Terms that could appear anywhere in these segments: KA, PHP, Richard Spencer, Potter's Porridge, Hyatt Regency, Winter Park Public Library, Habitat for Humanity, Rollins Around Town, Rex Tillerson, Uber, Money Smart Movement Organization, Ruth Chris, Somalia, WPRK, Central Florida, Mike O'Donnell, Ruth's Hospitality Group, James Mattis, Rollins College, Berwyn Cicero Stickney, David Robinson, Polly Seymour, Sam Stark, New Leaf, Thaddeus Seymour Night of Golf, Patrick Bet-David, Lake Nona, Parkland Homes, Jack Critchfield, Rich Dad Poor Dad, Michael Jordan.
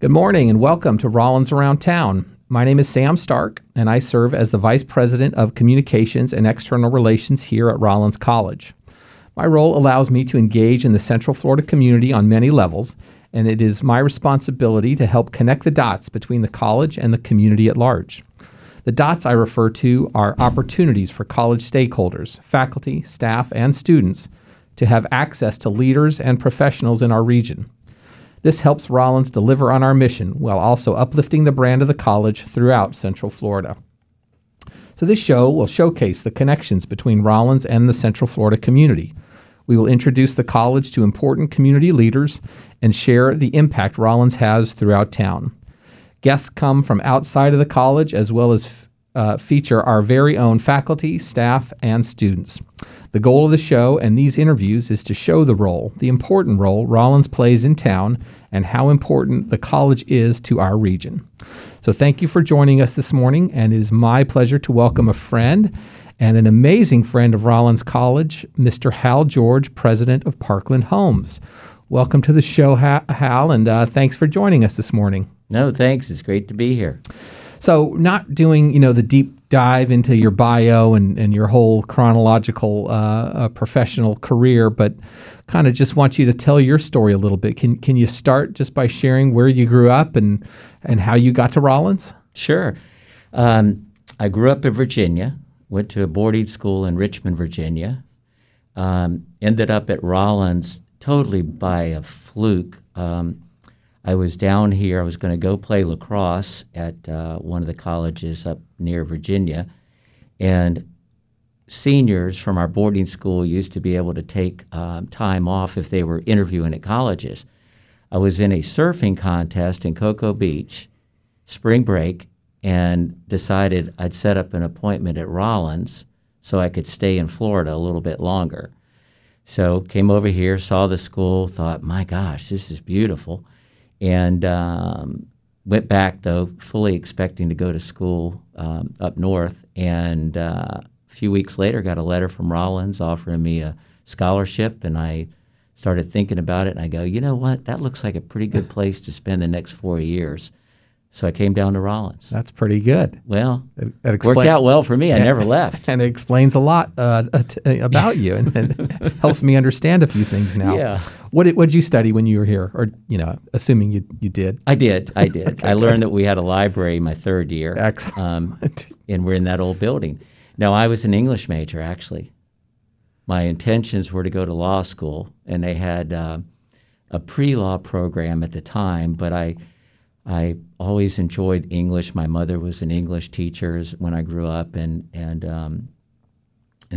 Good morning and welcome to Rollins Around Town. My name is Sam Stark, and I serve as the Vice President of Communications and External Relations here at Rollins College. My role allows me to engage in the Central Florida community on many levels, and it is my responsibility to help connect the dots between the college and the community at large. The dots I refer to are opportunities for college stakeholders, faculty, staff, and students to have access to leaders and professionals in our region. This helps Rollins deliver on our mission while also uplifting the brand of the college throughout Central Florida. So this show will showcase the connections between Rollins and the Central Florida community. We will introduce the college to important community leaders and share the impact Rollins has throughout town. Guests come from outside of the college as well as feature our very own faculty, staff, and students. The goal of the show and these interviews is to show the role, the important role Rollins plays in town and how important the college is to our region. So thank you for joining us this morning, and it is my pleasure to welcome a friend and an amazing friend of Rollins College, Mr. Hal George, president of Parkland Homes. Welcome to the show, Hal, and thanks for joining us this morning. No, thanks. It's great to be here. So not doing, the deep dive into your bio and your whole chronological professional career, but kind of just want you to tell your story a little bit. Can you start just by sharing where you grew up and how you got to Rollins? Sure. I grew up in Virginia, went to a boarding school in Richmond, Virginia, ended up at Rollins totally by a fluke. I was down here. I was going to go play lacrosse at one of the colleges up near Virginia. And seniors from our boarding school used to be able to take time off if they were interviewing at colleges. I was in a surfing contest in Cocoa Beach, spring break, and decided I'd set up an appointment at Rollins so I could stay in Florida a little bit longer. So came over here, saw the school, thought, my gosh, this is beautiful. And went back, though, fully expecting to go to school up north. And a few weeks later, got a letter from Rollins offering me a scholarship. And I started thinking about it. And I go, you know what? That looks like a pretty good place to spend the next 4 years. So I came down to Rollins. That's pretty good. Well, it worked out well for me. I never left. And it explains a lot about you and helps me understand a few things now. Yeah. What did you study when you were here? Or, assuming you did. I did. Okay. I learned that we had a library my third year. Excellent. And we're in that old building. Now, I was an English major, actually. My intentions were to go to law school, and they had a pre-law program at the time, but I always enjoyed English. My mother was an English teacher when I grew up, and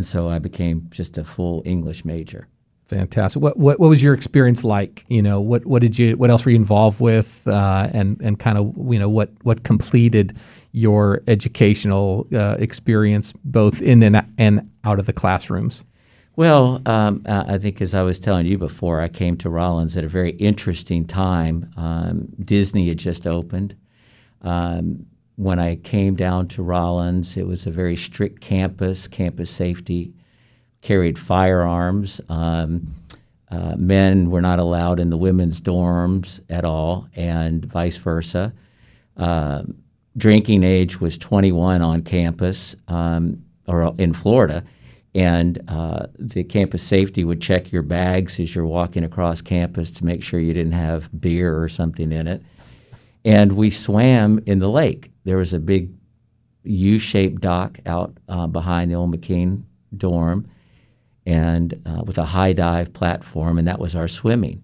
so I became just a full English major. Fantastic. What was your experience like? What else were you involved with, and kind of what completed your educational experience both in and out of the classrooms? Well, I think as I was telling you before, I came to Rollins at a very interesting time. Disney had just opened. When I came down to Rollins, it was a very strict campus. Campus safety carried firearms. Men were not allowed in the women's dorms at all, and vice versa. Drinking age was 21 on campus or in Florida. And the campus safety would check your bags as you're walking across campus to make sure you didn't have beer or something in it. And we swam in the lake. There was a big U-shaped dock out behind the old McKean dorm and with a high dive platform, and that was our swimming.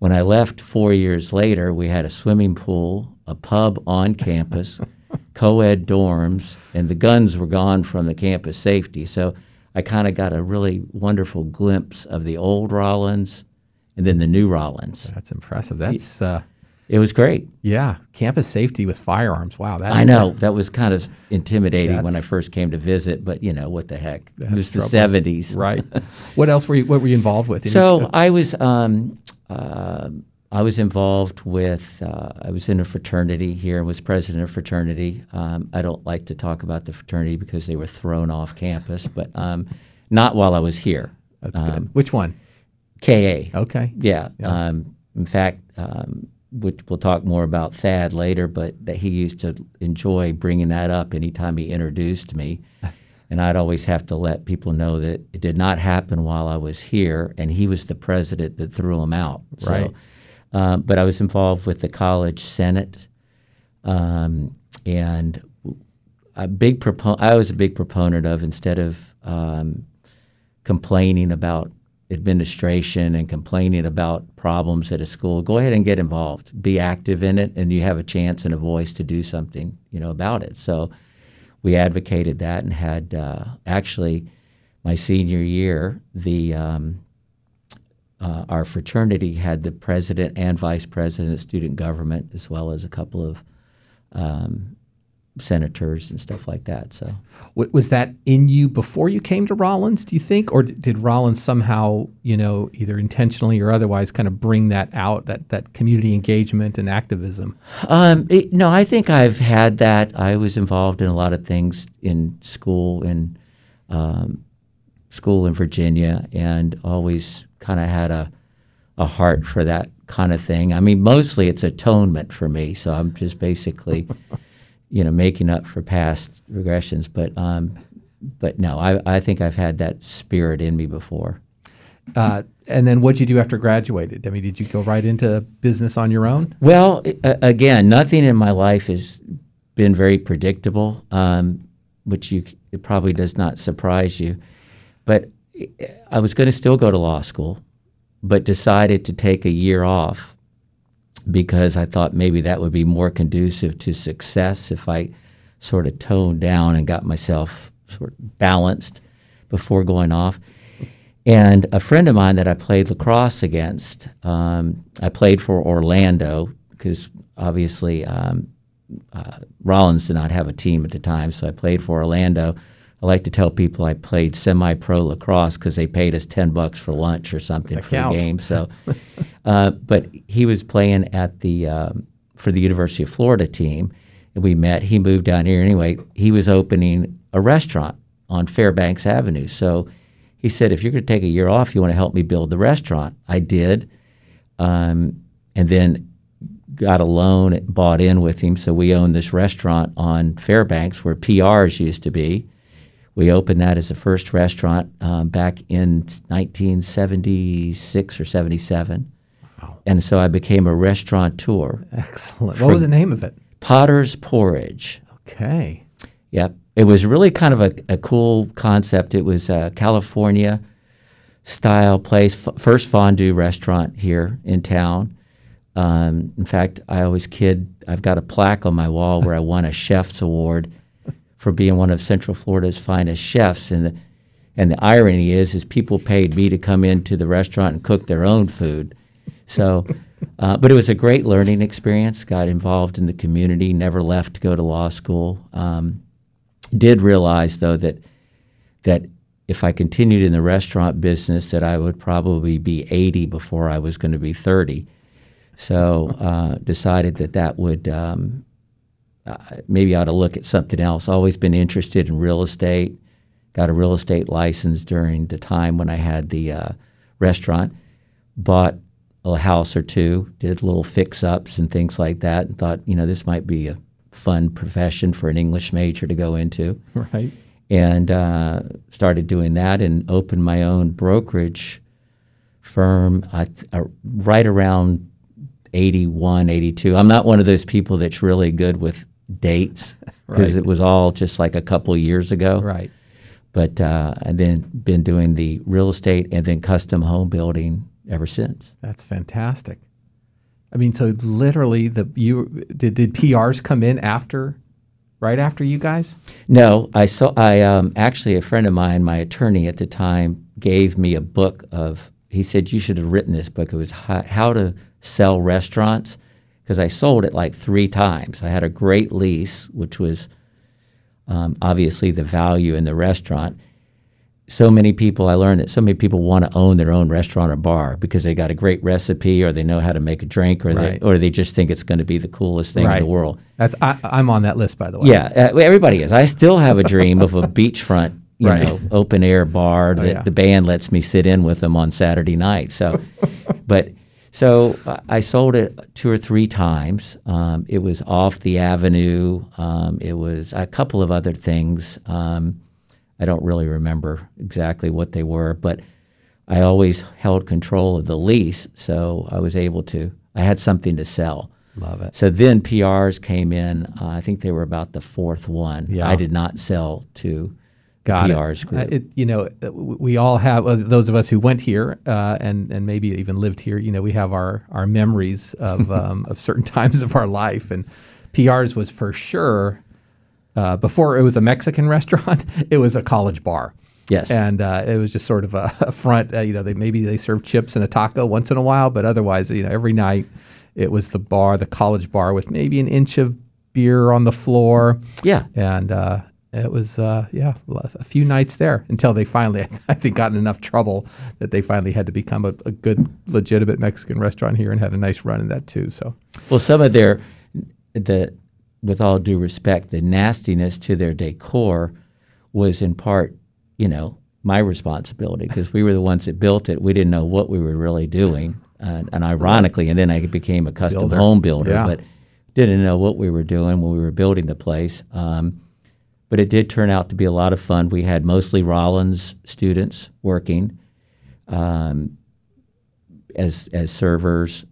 When I left 4 years later, we had a swimming pool, a pub on campus, co-ed dorms, and the guns were gone from the campus safety. So I kind of got a really wonderful glimpse of the old Rollins and then the new Rollins. That's impressive. That's it was great. Yeah. Campus safety with firearms. Wow. I know. That was kind of intimidating when I first came to visit, but what the heck. It was the 70s. Right. What else were you involved with? So I was involved with I was in a fraternity here and was president of fraternity. I don't like to talk about the fraternity because they were thrown off campus, but not while I was here. That's good. Which one? KA. Okay. Yeah. In fact, which we'll talk more about Thad later, but that he used to enjoy bringing that up anytime he introduced me. And I'd always have to let people know that it did not happen while I was here, and he was the president that threw him out. Right. So, but I was involved with the college senate, and I was a big proponent of, instead of complaining about administration and complaining about problems at a school, go ahead and get involved, be active in it, and you have a chance and a voice to do something, about it. So we advocated that and had actually my senior year, our fraternity had the president and vice president of student government, as well as a couple of senators and stuff like that. So, was that in you before you came to Rollins, do you think, or did Rollins somehow, either intentionally or otherwise, kind of bring that out, that community engagement and activism? No, I think I've had that. I was involved in a lot of things in school in Virginia, and always kind of had a heart for that kind of thing. I mean, mostly it's atonement for me, so I'm just basically making up for past regressions, but no, I think I've had that spirit in me before. And then what'd you do after graduated? I mean, did you go right into business on your own? Well, again, nothing in my life has been very predictable, which it probably does not surprise you. But I was going to still go to law school, but decided to take a year off, because I thought maybe that would be more conducive to success if I sort of toned down and got myself sort of balanced before going off. And a friend of mine that I played lacrosse against, I played for Orlando, because obviously Rollins did not have a team at the time, so I played for Orlando. I like to tell people I played semi-pro lacrosse because they paid us $10 for lunch or something for the game. So, but he was playing at the for the University of Florida team, and we met. He moved down here anyway. He was opening a restaurant on Fairbanks Avenue. So he said, if you're going to take a year off, you want to help me build the restaurant. I did, and then got a loan, bought in with him. So we owned this restaurant on Fairbanks where PRs used to be. We opened that as the first restaurant back in 1976 or 77. Wow. And so I became a restaurateur. Excellent. What was the name of it? Potter's Porridge. Okay. Yep. It was really kind of a cool concept. It was a California-style place, first fondue restaurant here in town. In fact, I always kid. I've got a plaque on my wall where I won a chef's award for being one of Central Florida's finest chefs. And the irony is people paid me to come into the restaurant and cook their own food. So, but it was a great learning experience. Got involved in the community, never left to go to law school. Did realize, though, that if I continued in the restaurant business, that I would probably be 80 before I was going to be 30. So decided that would... maybe I ought to look at something else. Always been interested in real estate. Got a real estate license during the time when I had the restaurant. Bought a house or two, did little fix-ups and things like that, and thought, this might be a fun profession for an English major to go into. Right. And started doing that and opened my own brokerage firm right around 81, 82. I'm not one of those people that's really good with dates, because It was all just like a couple years ago, right? But and then been doing the real estate and then custom home building ever since. That's fantastic. I mean, so literally, did PRs come in right after you guys? No, actually a friend of mine, my attorney at the time, gave me a book of. He said you should have written this book. It was how to sell restaurants, because I sold it like 3 times. I had a great lease, which was obviously the value in the restaurant. I learned that so many people want to own their own restaurant or bar because they got a great recipe, or they know how to make a drink, or they just think it's going to be the coolest thing in the world. I'm on that list, by the way. Yeah, everybody is. I still have a dream of a beachfront open air bar that the band lets me sit in with them on Saturday night. So, but So I sold it 2 or 3 times. It was off the avenue. It was a couple of other things. I don't really remember exactly what they were, but I always held control of the lease, so I was able to. I had something to sell. Love it. So then PRs came in. I think they were about the 4th one. Yeah. I did not sell to PRs group. You know, we all have those of us who went here and maybe even lived here. You know, we have our memories of of certain times of our life, and PRs was for sure. Before it was a Mexican restaurant, it was a college bar. Yes. And it was just sort of a front. You know, they served chips and a taco once in a while, but otherwise, you know, every night it was the bar, the college bar, with maybe an inch of beer on the floor. Yeah. And it was, a few nights there until they finally, I think, got in enough trouble that they finally had to become a good, legitimate Mexican restaurant here and had a nice run in that too. So, well, some of with all due respect, the nastiness to their decor was in part, you know, my responsibility, because we were the ones that built it. We didn't know what we were really doing. And ironically, and then I became a custom home builder, yeah. But didn't know what we were doing when we were building the place. But it did turn out to be a lot of fun. We had mostly Rollins students working as servers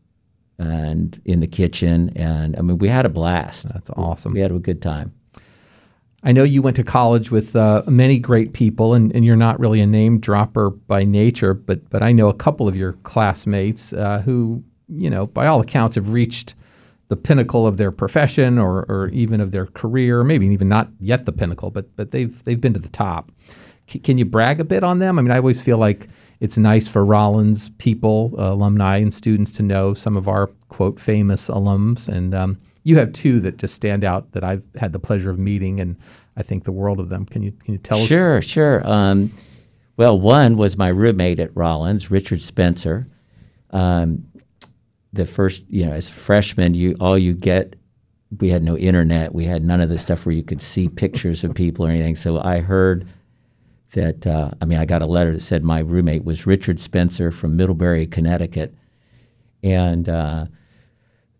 and in the kitchen, and I mean, we had a blast. That's awesome. We had a good time. I know you went to college with many great people, and you're not really a name dropper by nature, but I know a couple of your classmates who, you know, by all accounts have reached the pinnacle of their profession or even of their career, maybe even not yet the pinnacle, but they've been to the top. Can you brag a bit on them? I mean, I always feel like it's nice for Rollins people, alumni and students, to know some of our, quote, famous alums. And you have two that just stand out that I've had the pleasure of meeting, and I think the world of them. Can you tell us? Sure. Well, one was my roommate at Rollins, Richard Spencer. The first, you know, as a freshman, we had no internet. We had none of the stuff where you could see pictures of people or anything. So I heard that, I got a letter that said my roommate was Richard Spencer from Middlebury, Connecticut. And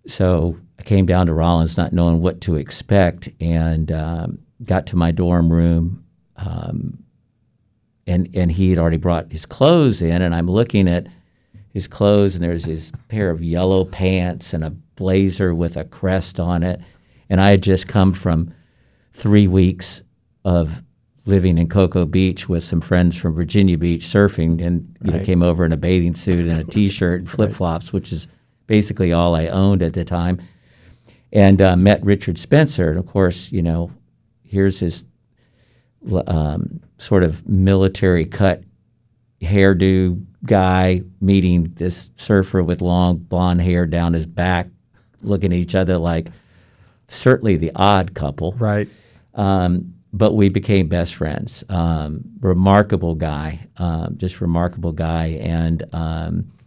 so I came down to Rollins not knowing what to expect, and got to my dorm room, and he had already brought his clothes in, and I'm looking at his clothes, and there's his pair of yellow pants and a blazer with a crest on it. And I had just come from 3 weeks of living in Cocoa Beach with some friends from Virginia Beach surfing, and you know, came over in a bathing suit and a T-shirt and flip-flops, which is basically all I owned at the time, and met Richard Spencer. And, of course, you know, here's his sort of military-cut hairdo guy meeting this surfer with long blonde hair down his back, looking at each other like certainly the odd couple. Right. But we became best friends. Remarkable guy. And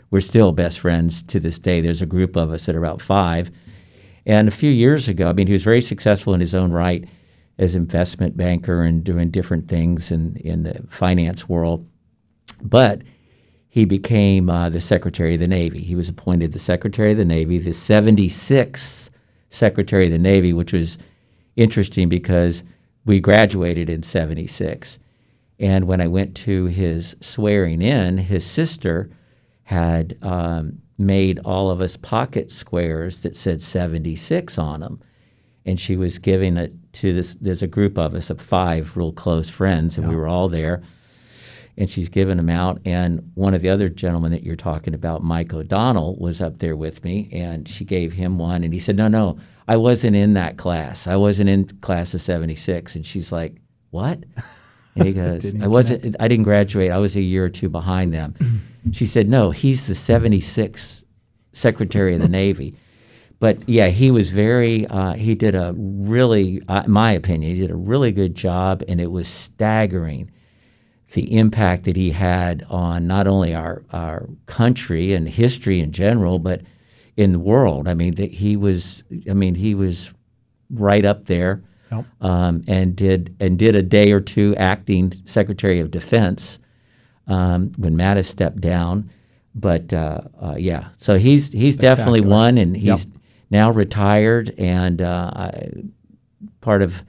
we're still best friends to this day. There's a group of us that are about 5. And a few years ago, I mean, he was very successful in his own right as investment banker and doing different things in the finance world. But he became the Secretary of the Navy. He was appointed the Secretary of the Navy, the 76th Secretary of the Navy, which was interesting because we graduated in 76, and when I went to his swearing in, his sister had made all of us pocket squares that said 76 on them, and she was giving it to this. There's a group of us, of 5 real close friends, and we were all there, and she's giving them out. And one of the other gentlemen that you're talking about, Mike O'Donnell, was up there with me, and she gave him one, and he said, no, I wasn't in that class. I wasn't in class of 76. And she's like, what? And he goes, I didn't graduate. I was a year or two behind them. She said, no, he's the 76th Secretary of the Navy. But yeah, he was very, he did a really, in my opinion, he did a really good job. And it was staggering the impact that he had on not only our country and history in general, but in the world. I mean, he was right up there. Yep. and did a day or two acting Secretary of Defense when Mattis stepped down. But yeah, so he's definitely one, and he's now retired. And part of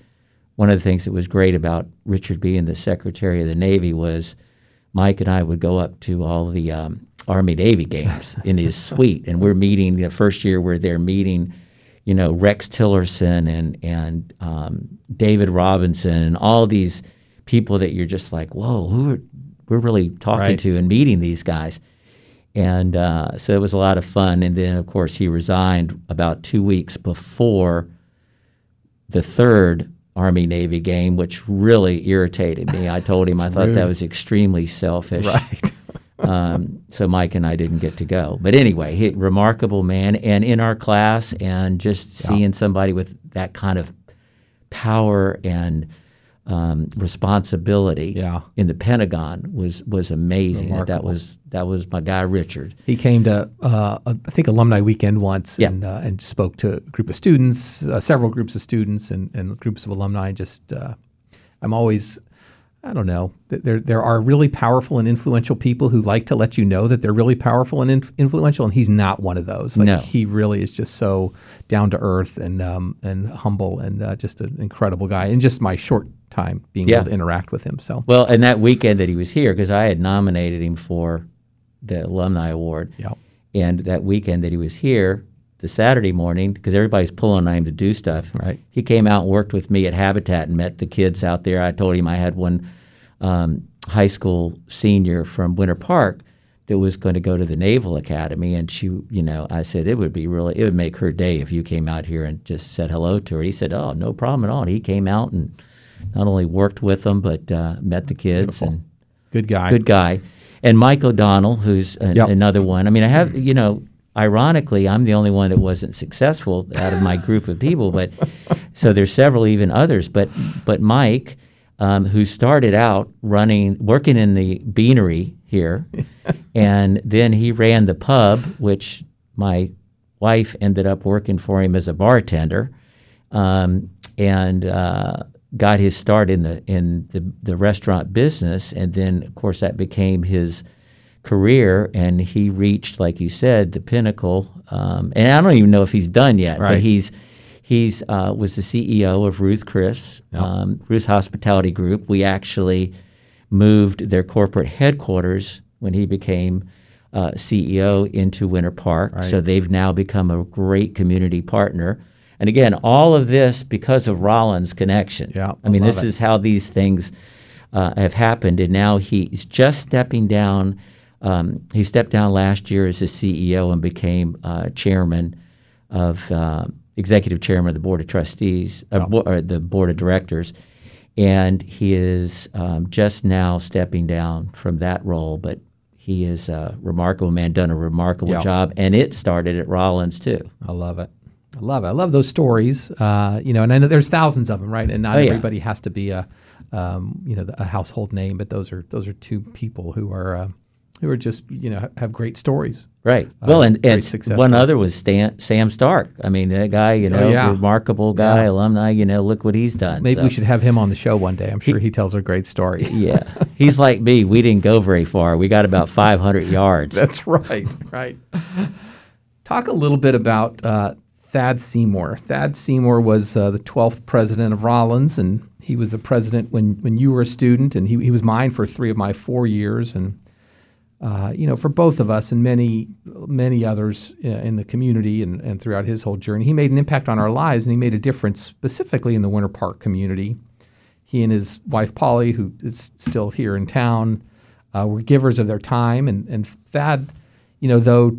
one of the things that was great about Richard being the Secretary of the Navy was Mike and I would go up to all the Army-Navy games in his suite, and we're meeting. The first year we're there meeting, you know, Rex Tillerson and David Robinson and all these people that you're just like, whoa, who are we're really talking to and meeting these guys. And so it was a lot of fun. And then, of course, he resigned about 2 weeks before the third Army-Navy game, which really irritated me. I told him I thought that was extremely selfish. Right. So Mike and I didn't get to go. But anyway, he, remarkable man. And in our class, and just seeing somebody with that kind of power and responsibility in the Pentagon was amazing. Remarkable. That was my guy Richard. He came to I think alumni weekend once and spoke to a group of students, several groups of students and groups of alumni. Just I'm always I don't know. There are really powerful and influential people who like to let you know that they're really powerful and influential, and he's not one of those. Like he really is just so down to earth and humble and just an incredible guy. And just my short time being able to interact with him. So well, and that weekend that he was here, because I had nominated him for the alumni award, and that weekend that he was here, the Saturday morning, because everybody's pulling on him to do stuff. Right. He came out and worked with me at Habitat and met the kids out there. I told him I had one high school senior from Winter Park that was going to go to the Naval Academy, and she, you know, I said it would make her day if you came out here and just said hello to her. He said, "Oh, no problem at all." And he came out and not only worked with them, but met the kids. Beautiful. And good guy, and Mike O'Donnell, who's another one. I mean, I have ironically, I'm the only one that wasn't successful out of my group of people, but so there's several even others. But Mike, who started out working in the beanery here, and then he ran the pub, which my wife ended up working for him as a bartender, and got his start in the restaurant business, and then of course that became his career, and he reached, like you said, the pinnacle. And I don't even know if he's done yet, but he's was the CEO of Ruth's Hospitality Group. We actually moved their corporate headquarters when he became CEO into Winter Park. Right. So they've now become a great community partner. And again, all of this because of Rollins' connection. Yeah, I mean, this is how these things have happened. And now he's just stepping down. He stepped down last year as the CEO and became executive chairman of the board of trustees, or the board of directors, and he is just now stepping down from that role. But he is a remarkable man, done a remarkable job, and it started at Rollins too. I love it. I love it. I love those stories. And I know there's thousands of them, right? And not everybody has to be a household name, but those are two people who are just, have great stories. Right. Well, and one other was Sam Stark. I mean, that guy, remarkable guy, alumni, look what he's done. Maybe we should have him on the show one day. I'm sure he tells a great story. Yeah. He's like me. We didn't go very far. We got about 500 yards. That's right. Right. Talk a little bit about Thad Seymour. Thad Seymour was the 12th president of Rollins, and he was the president when you were a student, and he was mine for 3 of my 4 years. And for both of us and many, many others in the community and throughout his whole journey, he made an impact on our lives, and he made a difference specifically in the Winter Park community. He and his wife, Polly, who is still here in town, were givers of their time. And Thad, though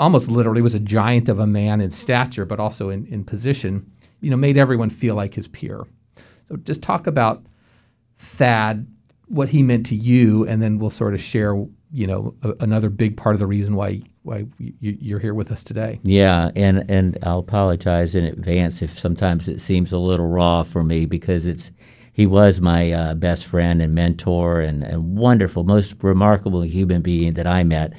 almost literally was a giant of a man in stature, but also in position, made everyone feel like his peer. So just talk about Thad, what he meant to you, and then we'll sort of share, another big part of the reason why you're here with us today. Yeah, and I'll apologize in advance if sometimes it seems a little raw for me, because he was my best friend and mentor and a wonderful, most remarkable human being that I met.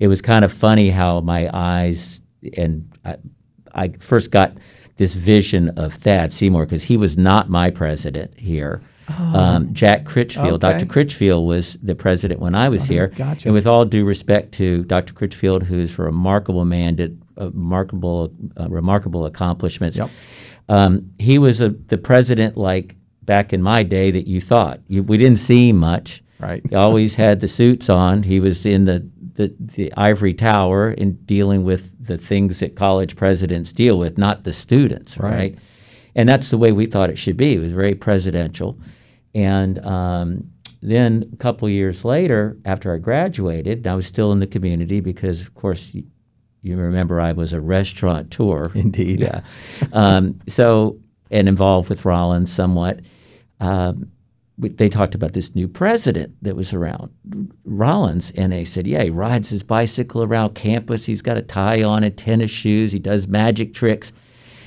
It was kind of funny how my eyes, and I first got this vision of Thad Seymour, because he was not my president here. Jack Critchfield. Okay. Dr. Critchfield was the president when I was here. Gotcha. And with all due respect to Dr. Critchfield, who's a remarkable man, did remarkable accomplishments. Yep. He was the president like back in my day that you thought. We didn't see much. Right. He always had the suits on. He was in the ivory tower in dealing with the things that college presidents deal with, not the students, right? And that's the way we thought it should be. It was very presidential. And then a couple years later, after I graduated, I was still in the community because, of course, you remember I was a restaurateur. Indeed. Yeah. And involved with Rollins somewhat. They talked about this new president that was around, Rollins, and they said, yeah, he rides his bicycle around campus. He's got a tie on and tennis shoes. He does magic tricks.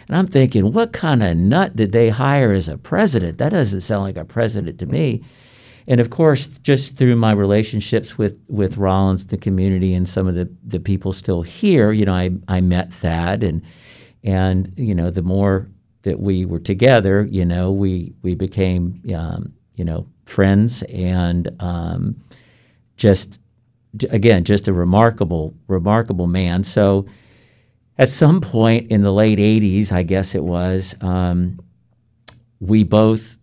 And I'm thinking, what kind of nut did they hire as a president? That doesn't sound like a president to me. And, of course, just through my relationships with Rollins, the community, and some of the people still here, you know, I met Thad, and you know, the more that we were together, you know, we became you know, friends, and just a remarkable man. So at some point in the late 80s, I guess it was, we both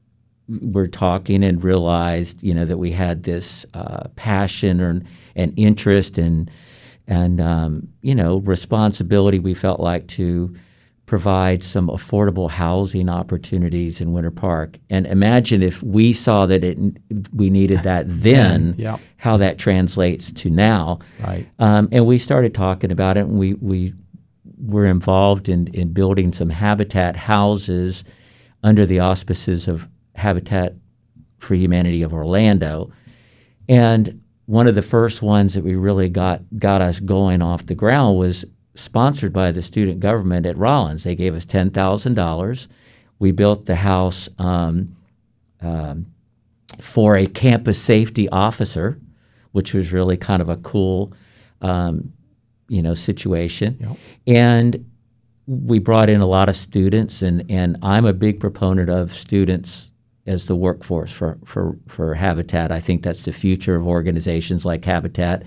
were talking and realized, you know, that we had this passion and interest and you know, responsibility we felt like to provide some affordable housing opportunities in Winter Park. And imagine if we saw that we needed that then, yeah, how that translates to now. Right. And we started talking about it, and we were involved in building some habitat houses under the auspices of Habitat for Humanity of Orlando. And one of the first ones that we really got us going off the ground was sponsored by the student government at Rollins. They gave us $10,000. We built the house for a campus safety officer, which was really kind of a cool, you know, situation. Yep. And we brought in a lot of students, and I'm a big proponent of students as the workforce for Habitat. I think that's the future of organizations like Habitat.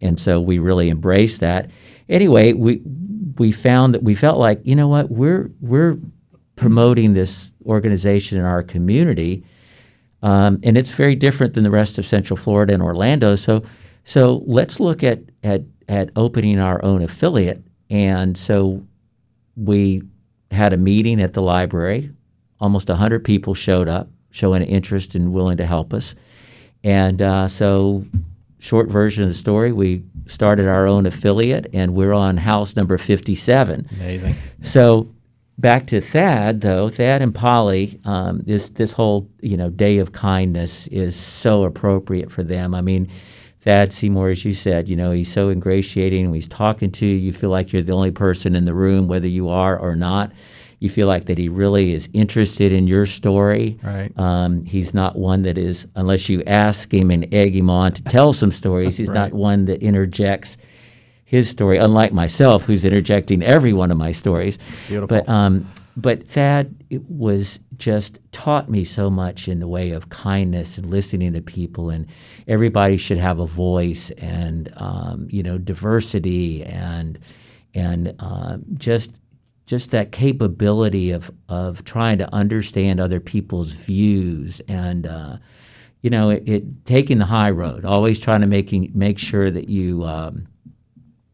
And so we really embraced that. Anyway, we found that we felt like, you know what, we're promoting this organization in our community, and it's very different than the rest of Central Florida and Orlando. So let's look at opening our own affiliate. And so we had a meeting at the library. Almost 100 people showed up, showing an interest and willing to help us. And so, short version of the story, we started our own affiliate, and we're on house number 57. Amazing. So back to Thad, though. Thad and Polly, this whole, you know, day of kindness is so appropriate for them. I mean, Thad Seymour, as you said, you know, he's so ingratiating. When he's talking to you, you feel like you're the only person in the room, whether you are or not. You feel like that he really is interested in your story. Right. He's not one that is, unless you ask him and egg him on to tell some stories, he's not one that interjects his story, unlike myself, who's interjecting every one of my stories. Beautiful. But Thad was just taught me so much in the way of kindness and listening to people, and everybody should have a voice, and you know, diversity, and just that capability of trying to understand other people's views, and you know, it taking the high road, always trying to make sure that you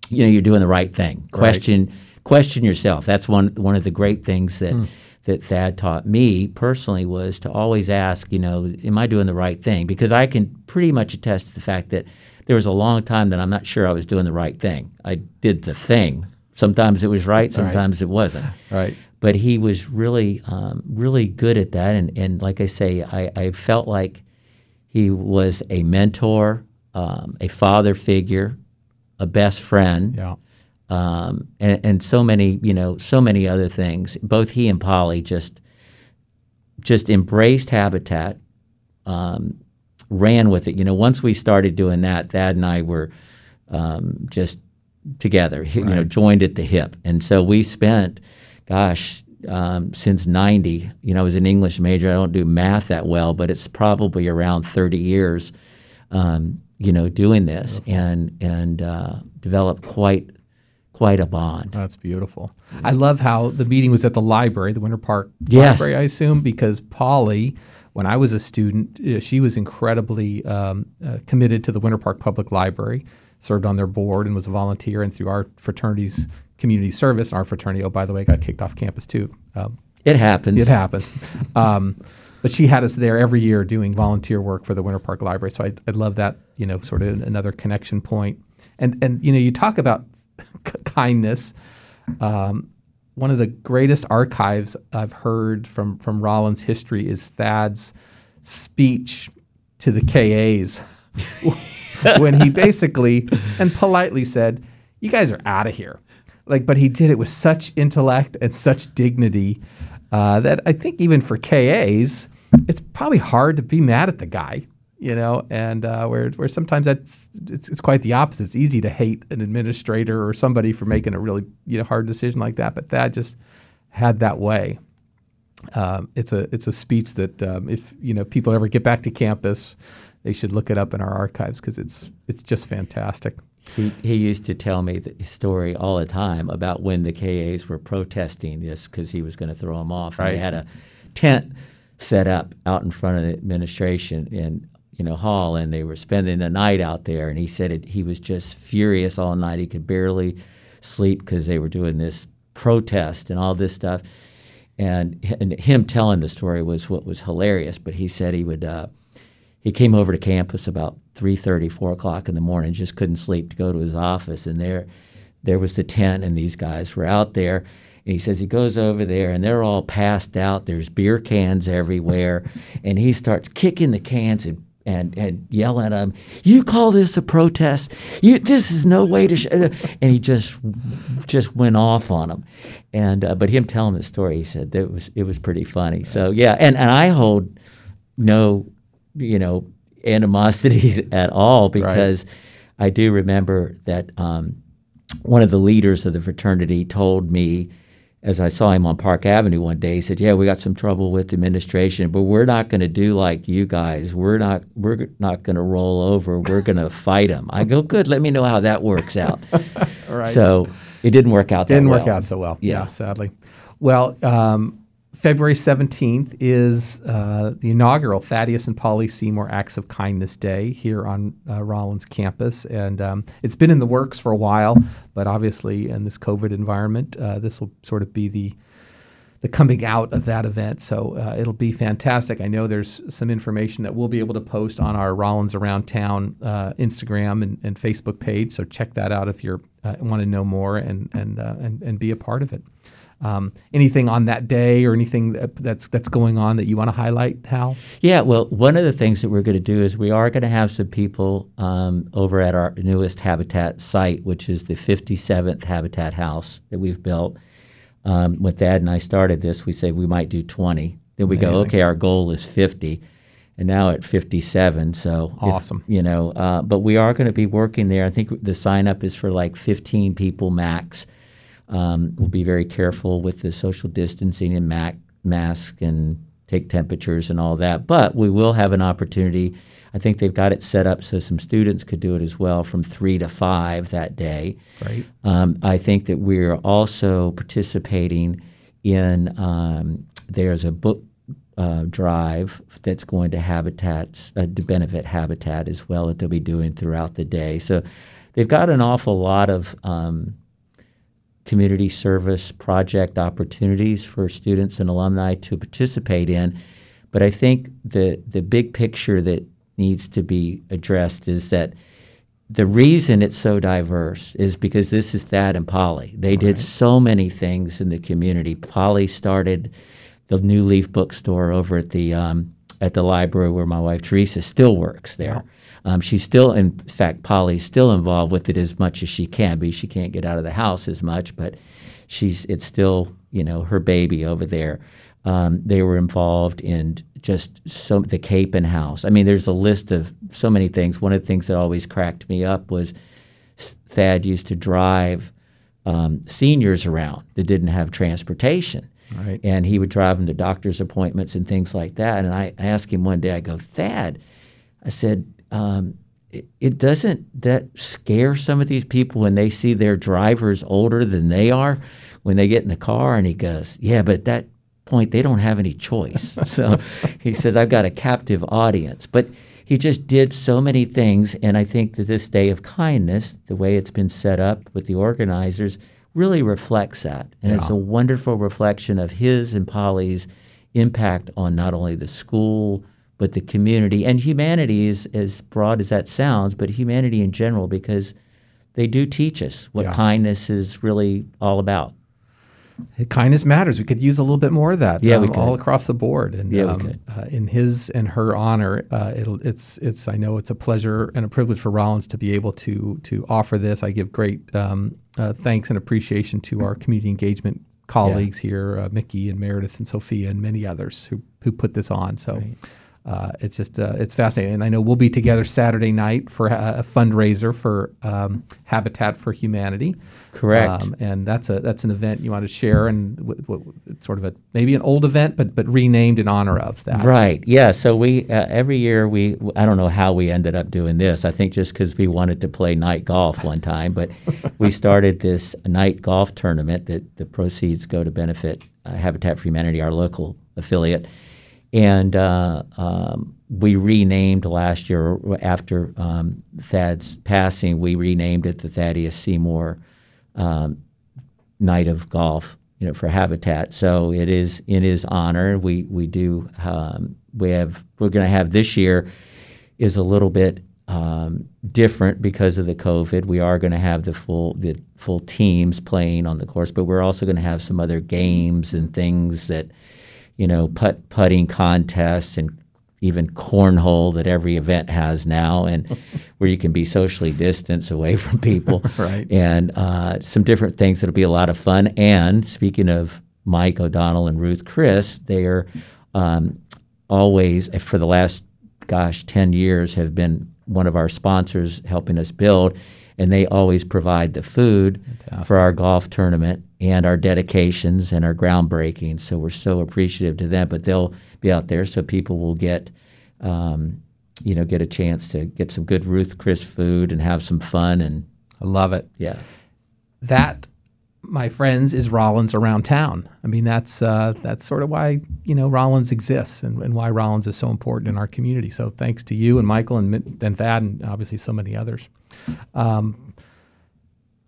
you know, you're doing the right thing. Question yourself. That's one of the great things that Thad taught me personally, was to always ask, you know, am I doing the right thing? Because I can pretty much attest to the fact that there was a long time that I'm not sure I was doing the right thing. I did the thing. Sometimes it was right, sometimes it wasn't. Right. But he was really, really good at that. And like I say, I felt like he was a mentor, a father figure, a best friend, yeah, and so many other things. Both he and Polly just embraced Habitat, ran with it. You know, once we started doing that, Thad and I were just together, you know, joined at the hip. And so we spent, since 90. You know, I was an English major. I don't do math that well, but it's probably around 30 years, you know, doing this, and developed quite a bond. That's beautiful. I love how the meeting was at the library, the Winter Park Library, I assume, because Polly, when I was a student, she was incredibly committed to the Winter Park Public Library, served on their board and was a volunteer, and through our fraternity's community service, and our fraternity, oh, by the way, got kicked off campus too. It happens. But she had us there every year doing volunteer work for the Winter Park Library. So I love that, you know, sort of another connection point. And you know, you talk about kindness. One of the greatest archives I've heard from Rollins history is Thad's speech to the KAs when he basically and politely said, "You guys are out of here." Like, but he did it with such intellect and such dignity that I think even for KAs, it's probably hard to be mad at the guy. You know, and where sometimes it's quite the opposite. It's easy to hate an administrator or somebody for making a really, you know, hard decision like that. But Thad just had that way. It's a speech that if, you know, people ever get back to campus, they should look it up in our archives because it's just fantastic. He used to tell me the story all the time about when the KAs were protesting this because he was going to throw them off. Right. And they had a tent set up out in front of the administration and, you know, hall, and they were spending the night out there, and he said he was just furious all night. He could barely sleep because they were doing this protest and all this stuff, and him telling the story was what was hilarious. But he said he would he came over to campus about 3:30, 4 o'clock in the morning, just couldn't sleep, to go to his office, and there was the tent, and these guys were out there. And he says he goes over there, and they're all passed out. There's beer cans everywhere, and he starts kicking the cans and yelling at them, "You call this a protest? This is no way to And he just went off on them. And but him telling the story, he said that it was pretty funny. So yeah, and I hold no, you know, animosities at all, because I do remember that one of the leaders of the fraternity told me, as I saw him on Park Avenue one day, he said, "Yeah, we got some trouble with the administration, but we're not going to do like you guys. We're not going to roll over. We're going to fight them." I go, "Good. Let me know how that works out." Right. So it didn't work out that well. Yeah, sadly. Well, February 17th is the inaugural Thaddeus and Polly Seymour Acts of Kindness Day here on Rollins campus. And it's been in the works for a while, but obviously in this COVID environment, this will sort of be the coming out of that event. So it'll be fantastic. I know there's some information that we'll be able to post on our Rollins Around Town Instagram and Facebook page. So check that out if you want to know more and be a part of it. Anything on that day or anything that's going on that you want to highlight, Hal? Yeah, well, one of the things that we're going to do is we are going to have some people over at our newest Habitat site, which is the 57th Habitat house that we've built. When Thad and I started this, we said we might do 20. Then we go, okay, our goal is 50. And now at 57, so awesome. If, you know, but we are going to be working there. I think the sign-up is for like 15 people max. We'll be very careful with the social distancing and mask and take temperatures and all that. But we will have an opportunity. I think they've got it set up so some students could do it as well from 3 to 5 that day. Right. I think that we're also participating in there's a book drive that's going to benefit Habitat as well that they'll be doing throughout the day. So they've got an awful lot of community service project opportunities for students and alumni to participate in. But I think the big picture that needs to be addressed is that the reason it's so diverse is because this is Thad and Polly. They did so many things in the community. Polly started the New Leaf bookstore over at the library where my wife Teresa still works there. Wow. She's still, in fact, Polly's still involved with it as much as she can be. She can't get out of the house as much, but it's still, you know, her baby over there. They were involved in just the Capon House. I mean, there's a list of so many things. One of the things that always cracked me up was Thad used to drive seniors around that didn't have transportation. Right. And he would drive him to doctor's appointments and things like that. And I asked him one day, I go, Thad, I said, it doesn't that scare some of these people when they see their drivers older than they are when they get in the car? And he goes, yeah, but at that point, they don't have any choice. So he says, I've got a captive audience. But he just did so many things. And I think that this Day of Kindness, the way it's been set up with the organizers, really reflects that. And yeah. It's a wonderful reflection of his and Polly's impact on not only the school, but the community and humanity is as broad as that sounds, but humanity in general, because they do teach us what kindness is really all about. Kindness matters. We could use a little bit more of that we could. All across the board. And we could. In his and her honor, it's I know it's a pleasure and a privilege for Rollins to be able to offer this. I give great thanks and appreciation to our community engagement colleagues here, Mickey and Meredith and Sophia and many others who put this on. So. Right. It's just it's fascinating, and I know we'll be together Saturday night for a fundraiser for Habitat for Humanity. Correct, and that's an event you want to share, and sort of maybe an old event, but renamed in honor of that. Right. Yeah. So we every year I don't know how we ended up doing this. I think just because we wanted to play night golf one time, but we started this night golf tournament that the proceeds go to benefit Habitat for Humanity, our local affiliate. And we renamed last year, after Thad's passing, we renamed it the Thaddeus Seymour Night of Golf, for Habitat. So it is in his honor. We do we're going to have this year is a little bit different because of the COVID. We are going to have the full teams playing on the course, but we're also going to have some other games and things that. Putting contests and even cornhole that every event has now, and where you can be socially distanced away from people. Right. And some different things that'll be a lot of fun. And speaking of Mike O'Donnell and Ruth Chris, they are always, for the last, 10 years, have been one of our sponsors helping us build. And they always provide the food for our golf tournament and our dedications and our groundbreaking. So we're so appreciative to them. But they'll be out there, so people will get a chance to get some good Ruth Chris food and have some fun. And I love it. Yeah, that, my friends, is Rollins Around Town. I mean, that's sort of why Rollins exists and why Rollins is so important in our community. So thanks to you and Michael and Thad and obviously so many others.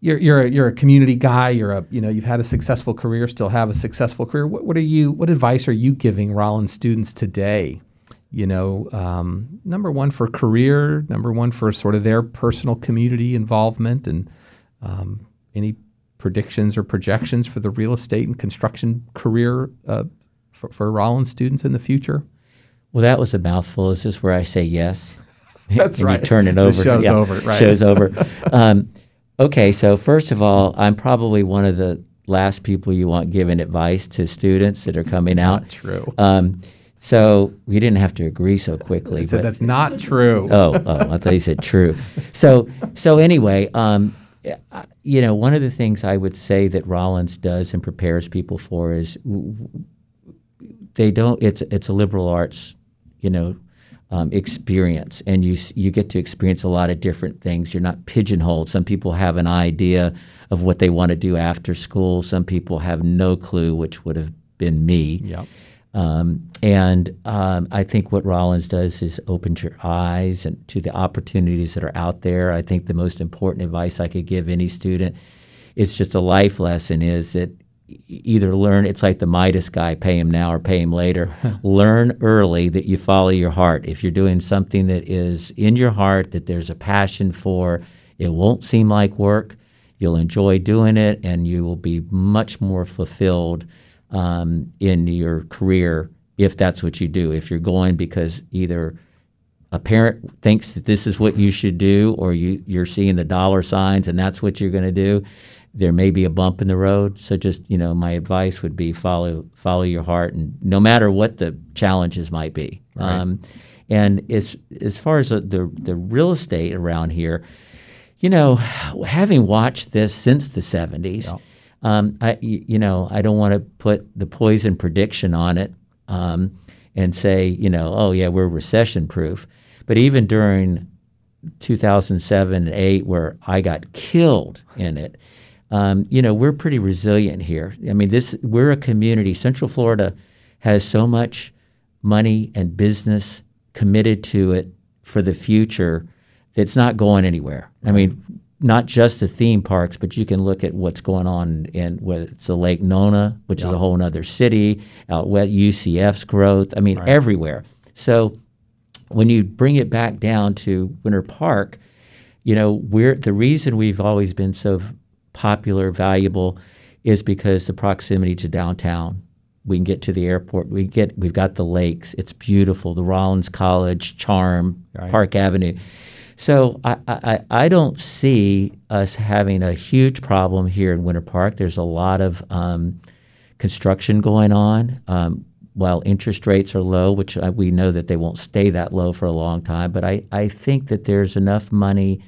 You're a community guy. You've had a successful career, still have a successful career. What advice are you giving Rollins students today? Number one for career, number one for sort of their personal community involvement, and any predictions or projections for the real estate and construction career for Rollins students in the future? Well, that was a mouthful. Is this where I say yes? That's right. You turn it over. The show's over. Right. Show's over. Okay, so first of all, I'm probably one of the last people you want giving advice to students that are coming out. Not true. So we didn't have to agree so quickly. So that's not true. Oh, I thought you said true. So anyway, one of the things I would say that Rollins does and prepares people for is they don't. It's a liberal arts, experience, and you get to experience a lot of different things. You're not pigeonholed. Some people have an idea of what they want to do after school. Some people have no clue, which would have been me. Yep. I think what Rollins does is opens your eyes and to the opportunities that are out there. I think the most important advice I could give any student, it's just a life lesson, is that either learn, it's like the Midas guy, pay him now or pay him later. Learn early that you follow your heart. If you're doing something that is in your heart, that there's a passion for, it won't seem like work. You'll enjoy doing it, and you will be much more fulfilled in your career if that's what you do. If you're going because either a parent thinks that this is what you should do, or you're seeing the dollar signs and that's what you're going to do, there may be a bump in the road. So just, my advice would be follow your heart, and no matter what the challenges might be. Right. And as far as the real estate around here, having watched this since the 70s, I don't want to put the poison prediction on it and say, oh, yeah, we're recession-proof. But even during 2007 and 8, where I got killed in it, we're pretty resilient here. I mean, we're a community. Central Florida has so much money and business committed to it for the future that's not going anywhere. I mean, not just the theme parks, but you can look at what's going on in whether it's the Lake Nona, which is a whole other city, out west, UCF's growth. I mean, everywhere. So when you bring it back down to Winter Park, we're the reason we've always been so popular, valuable, is because the proximity to downtown. We can get to the airport. We've got the lakes. It's beautiful. The Rollins College charm, Park Avenue. So I don't see us having a huge problem here in Winter Park. There's a lot of construction going on. While interest rates are low, which we know that they won't stay that low for a long time, but I think that there's enough money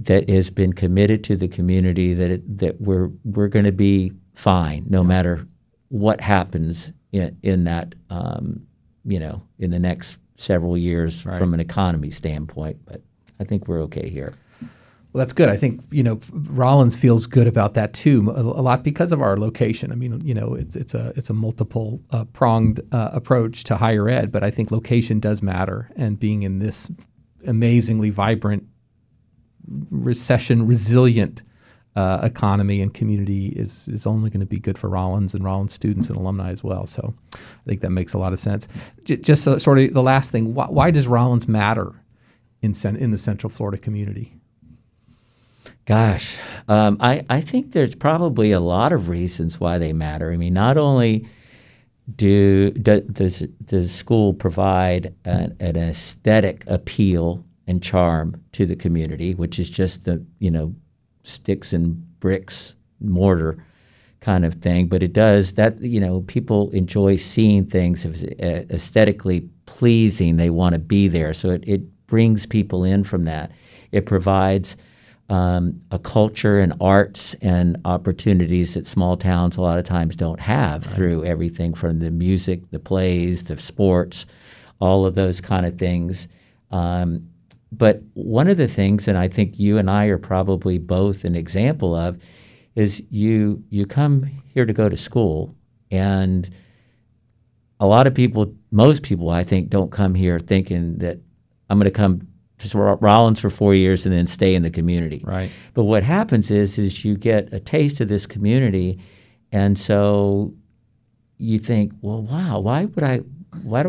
that has been committed to the community that we're going to be fine no matter what happens in that in the next several years from an economy standpoint. But I think we're okay here. Well, that's good. I think, Rollins feels good about that too, a lot because of our location. I mean, it's a multiple pronged approach to higher ed, but I think location does matter, and being in this amazingly vibrant, recession resilient economy and community is only going to be good for Rollins and Rollins students and alumni as well. So I think that makes a lot of sense. Just sort of the last thing, why does Rollins matter in the Central Florida community? Gosh, I think there's probably a lot of reasons why they matter. I mean, not only does the school provide an aesthetic appeal and charm to the community, which is just the, sticks and bricks, mortar kind of thing, but it does that, people enjoy seeing things aesthetically pleasing. They want to be there. So it brings people in from that. It provides a culture and arts and opportunities that small towns a lot of times don't have through everything from the music, the plays, the sports, all of those kind of things. But one of the things, and I think you and I are probably both an example of, is you come here to go to school, and a lot of people, most people I think, don't come here thinking that I'm going to come to Rollins for 4 years and then stay in the community. Right. But what happens is you get a taste of this community, and so you think, well, wow, why do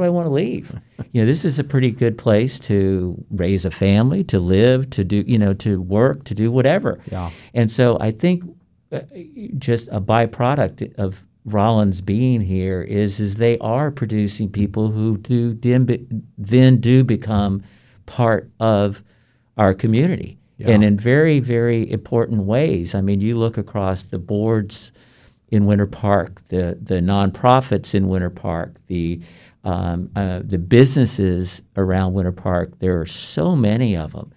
I want to leave? This is a pretty good place to raise a family, to live, to do, to work, to do whatever. Yeah. And so I think just a byproduct of Rollins being here is they are producing people who do become part of our community. Yeah. And in very, very important ways. I mean, you look across the boards in Winter Park, the nonprofits in Winter Park, the businesses around Winter Park. There are so many of them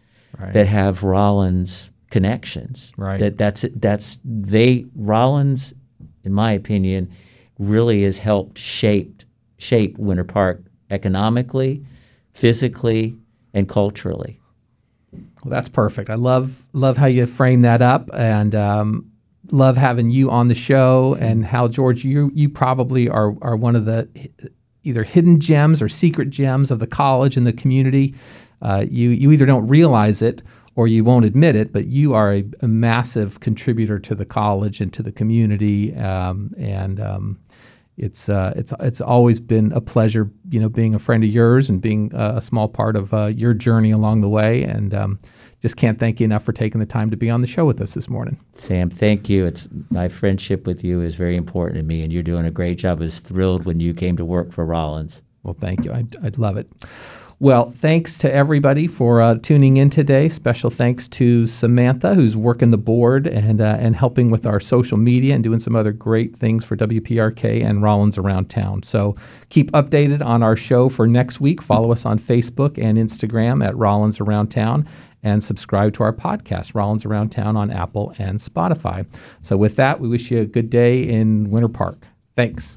that have Rollins connections. Right. Rollins, in my opinion, really has helped shape Winter Park economically, physically, and culturally. Well, that's perfect. I love how you frame that up, and love having you on the show. And how, George, you probably are one of the either hidden gems or secret gems of the college and the community. You either don't realize it or you won't admit it, but you are a massive contributor to the college and to the community. It's always been a pleasure, being a friend of yours and being a small part of your journey along the way. And just can't thank you enough for taking the time to be on the show with us this morning. Sam, thank you. My friendship with you is very important to me, and you're doing a great job. I was thrilled when you came to work for Rollins. Well, thank you. I'd love it. Well, thanks to everybody for tuning in today. Special thanks to Samantha, who's working the board and helping with our social media and doing some other great things for WPRK and Rollins Around Town. So keep updated on our show for next week. Follow us on Facebook and Instagram at Rollins Around Town, and subscribe to our podcast, Rollins Around Town, on Apple and Spotify. So with that, we wish you a good day in Winter Park. Thanks.